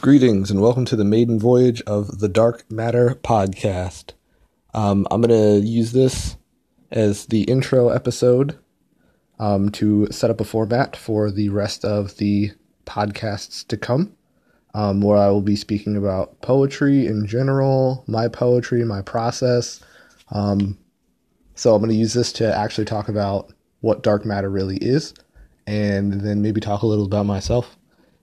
Greetings and welcome to the maiden voyage of the Dark Matter podcast. I'm going to use this as the intro episode to set up a format for the rest of the podcasts to come, where I will be speaking about poetry in general, my poetry, my process. So I'm going to use this to actually talk about what dark matter really is, and then maybe talk a little about myself.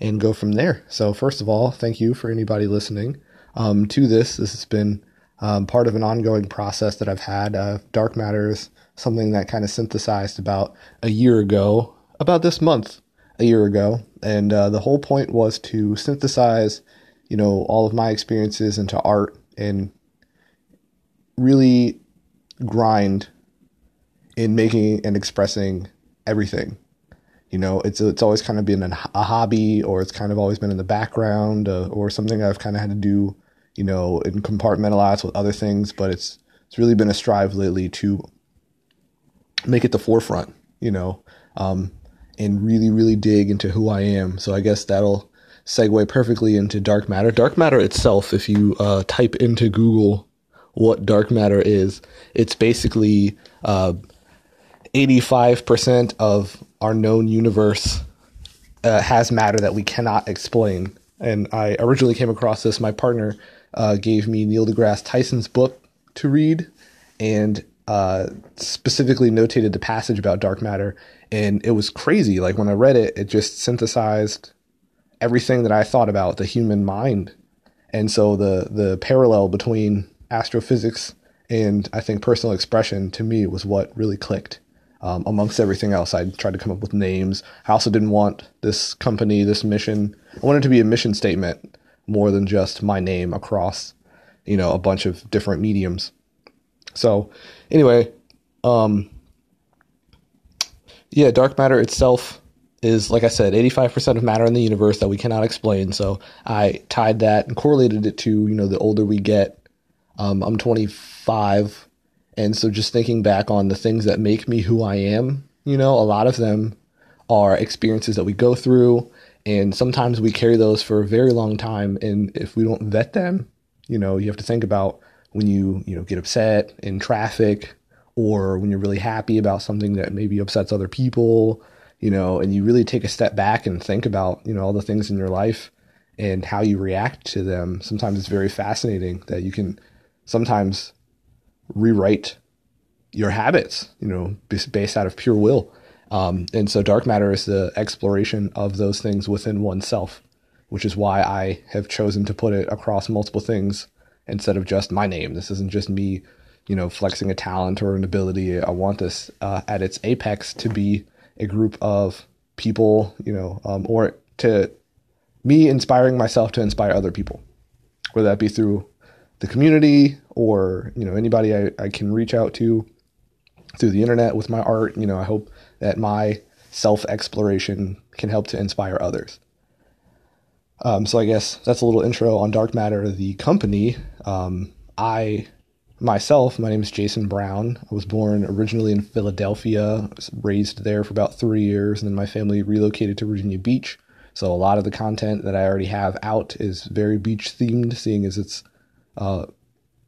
And go from there. So first of all, thank you for anybody listening to this. This has been part of an ongoing process that I've had. Dark Matter is something that kind of synthesized about a year ago, about this month a year ago. And the whole point was to synthesize, all of my experiences into art and really grind in making and expressing everything. It's always kind of been a hobby, or it's kind of always been in the background, or something I've kind of had to do, and compartmentalize with other things. But it's really been a strive lately to make it the forefront, and really, really dig into who I am. So I guess that'll segue perfectly into Dark Matter. Dark Matter itself, if you type into Google what Dark Matter is, it's basically 85% of our known universe has matter that we cannot explain. And I originally came across this. My partner gave me Neil deGrasse Tyson's book to read, and specifically notated the passage about dark matter. And it was crazy. Like, when I read it, it just synthesized everything that I thought about the human mind. And so the parallel between astrophysics and, I think, personal expression, to me, was what really clicked. Amongst everything else, I tried to come up with names. I also didn't want this company, this mission. I wanted it to be a mission statement more than just my name across, a bunch of different mediums. So anyway, dark matter itself is, like I said, 85% of matter in the universe that we cannot explain. So I tied that and correlated it to, the older we get. I'm 25. And so just thinking back on the things that make me who I am, a lot of them are experiences that we go through, and sometimes we carry those for a very long time. And if we don't vet them, you have to think about when you, get upset in traffic, or when you're really happy about something that maybe upsets other people, and you really take a step back and think about, all the things in your life and how you react to them. Sometimes it's very fascinating that you can sometimes rewrite your habits, based out of pure will. And so dark matter is the exploration of those things within oneself, which is why I have chosen to put it across multiple things instead of just my name. This isn't just me, flexing a talent or an ability. I want this at its apex to be a group of people, or to me inspiring myself to inspire other people, whether that be through the community, or, anybody I can reach out to through the internet with my art. I hope that my self-exploration can help to inspire others. So I guess that's a little intro on Dark Matter, the company. My name is Jason Brown. I was born originally in Philadelphia, raised there for about 3 years, and then my family relocated to Virginia Beach. So a lot of the content that I already have out is very beach-themed, seeing as it's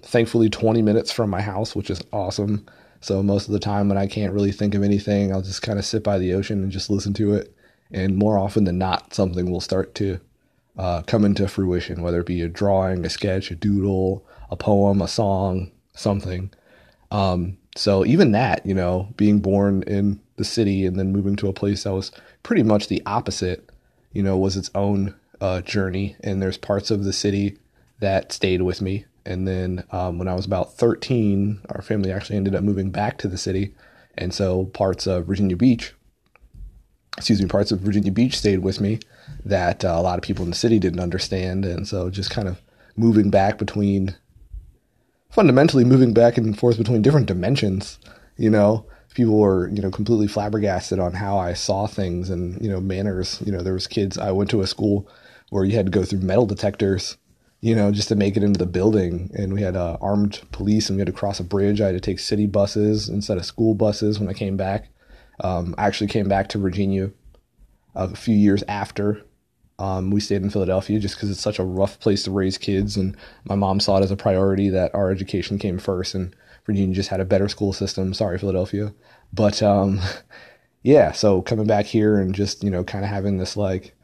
thankfully 20 minutes from my house, which is awesome. So most of the time when I can't really think of anything, I'll just kind of sit by the ocean and just listen to it. And more often than not, something will start to come into fruition, whether it be a drawing, a sketch, a doodle, a poem, a song, something. So even that, being born in the city and then moving to a place that was pretty much the opposite, was its own journey. And there's parts of the city that stayed with me. And then when I was about 13, our family actually ended up moving back to the city. And so parts of Virginia Beach stayed with me that a lot of people in the city didn't understand. And so just kind of moving back and forth between different dimensions, people were, completely flabbergasted on how I saw things and, manners. There was kids, I went to a school where you had to go through metal detectors, just to make it into the building. And we had armed police, and we had to cross a bridge. I had to take city buses instead of school buses when I came back. I actually came back to Virginia a few years after We stayed in Philadelphia just because it's such a rough place to raise kids, and my mom saw it as a priority that our education came first, and Virginia just had a better school system. Sorry, Philadelphia. But yeah, so coming back here and just, you know, kind of having this like,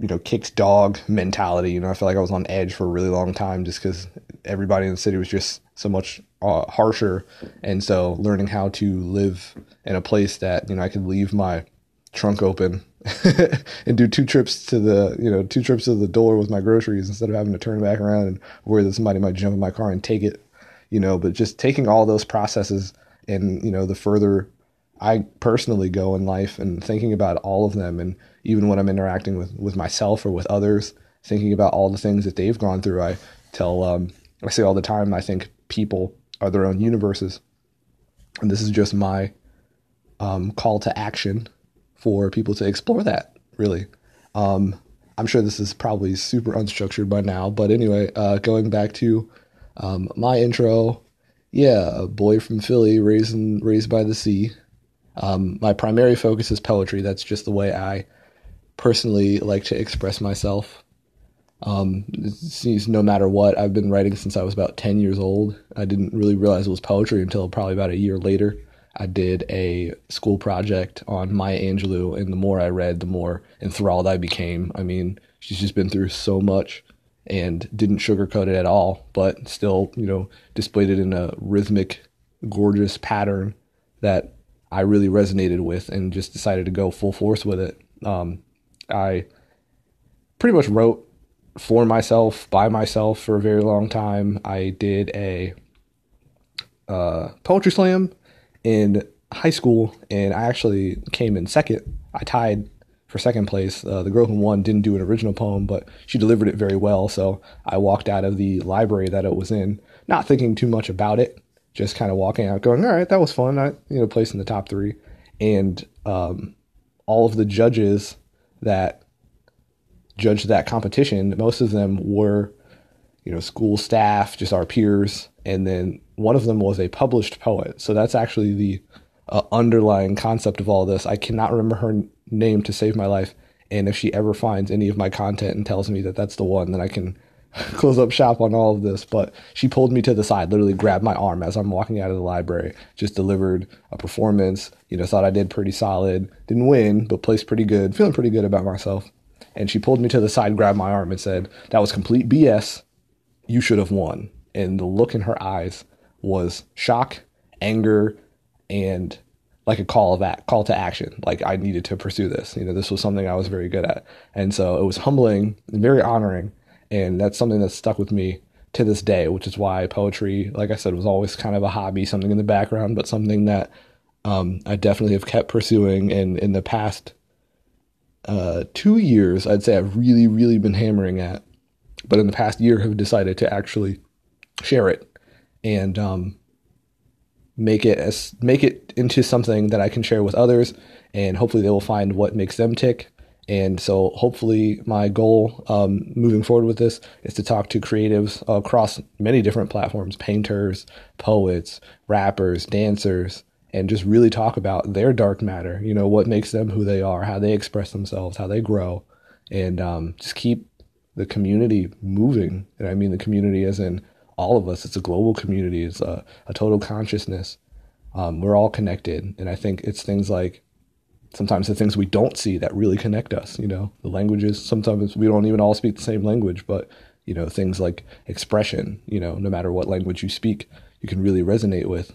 you know, kicked dog mentality. You know, I feel like I was on edge for a really long time just because everybody in the city was just so much harsher. And so learning how to live in a place that, you know, I could leave my trunk open and do two trips to the door with my groceries instead of having to turn back around and worry that somebody might jump in my car and take it, you know. But just taking all those processes and, you know, the further I personally go in life and thinking about all of them, and even when I'm interacting with myself or with others, thinking about all the things that they've gone through. I tell I say all the time, I think people are their own universes, and this is just my call to action for people to explore that, really. I'm sure this is probably super unstructured by now, but anyway, going back to my intro, yeah, a boy from Philly, raised by the sea. My primary focus is poetry. That's just the way I personally like to express myself. It seems no matter what, I've been writing since I was about 10 years old. I didn't really realize it was poetry until probably about a year later. I did a school project on Maya Angelou, and the more I read, the more enthralled I became. I mean, she's just been through so much and didn't sugarcoat it at all, but still, you know, displayed it in a rhythmic, gorgeous pattern that I really resonated with and just decided to go full force with it. I pretty much wrote for myself, by myself for a very long time. I did a poetry slam in high school, and I actually came in second. I tied for second place. The girl who won didn't do an original poem, but she delivered it very well, so I walked out of the library that it was in, not thinking too much about it, just kind of walking out going, all right, that was fun. I, you know, placed in the top three. And all of the judges that judged that competition, most of them were, you know, school staff, just our peers, and then one of them was a published poet. So that's actually the underlying concept of all this. I cannot remember her name to save my life. And if she ever finds any of my content and tells me that that's the one, then I can close up shop on all of this. But she pulled me to the side, literally grabbed my arm as I'm walking out of the library, just delivered a performance, you know, thought I did pretty solid, didn't win, but placed pretty good, feeling pretty good about myself. And she pulled me to the side, grabbed my arm and said, that was complete BS. You should have won. And the look in her eyes was shock, anger, and like a call to action. Like I needed to pursue this. You know, this was something I was very good at. And so it was humbling and very honoring. And that's something that stuck with me to this day, which is why poetry, like I said, was always kind of a hobby, something in the background, but something that I definitely have kept pursuing. And in the past 2 years, I'd say I've really, really been hammering at, but in the past year have decided to actually share it and make it into something that I can share with others, and hopefully they will find what makes them tick. And so hopefully my goal moving forward with this is to talk to creatives across many different platforms, painters, poets, rappers, dancers, and just really talk about their dark matter, you know, what makes them who they are, how they express themselves, how they grow, and just keep the community moving. And I mean the community as in all of us. It's a global community. It's a total consciousness. We're all connected. And I think it's things like sometimes the things we don't see that really connect us, you know, the languages. Sometimes we don't even all speak the same language, but, you know, things like expression, you know, no matter what language you speak, you can really resonate with.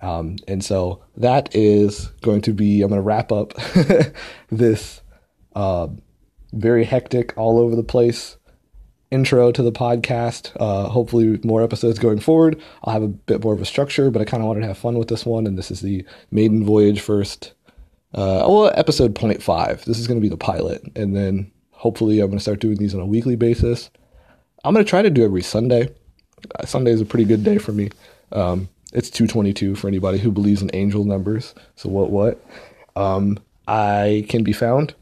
And so that is going to be, I'm going to wrap up this very hectic, all over the place intro to the podcast. Hopefully more episodes going forward. I'll have a bit more of a structure, but I kind of wanted to have fun with this one. And this is the maiden voyage first. Episode 0.5. This is going to be the pilot. And then hopefully I'm going to start doing these on a weekly basis. I'm going to try to do every Sunday. Sunday is a pretty good day for me. It's 222 for anybody who believes in angel numbers. So what? I can be found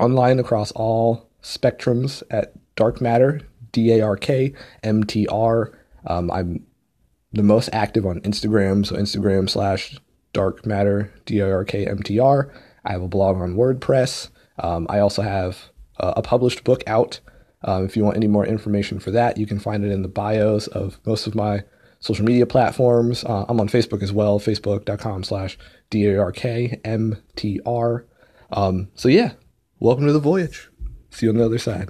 online across all spectrums at Dark Matter, DarkMTR. I'm the most active on Instagram, so Instagram/Dark Matter DarkMTR. I have a blog on WordPress. I also have a published book out. If you want any more information for that, you can find it in the bios of most of my social media platforms. I'm on Facebook as well, facebook.com/DARKMTR. So yeah, welcome to the voyage. See you on the other side.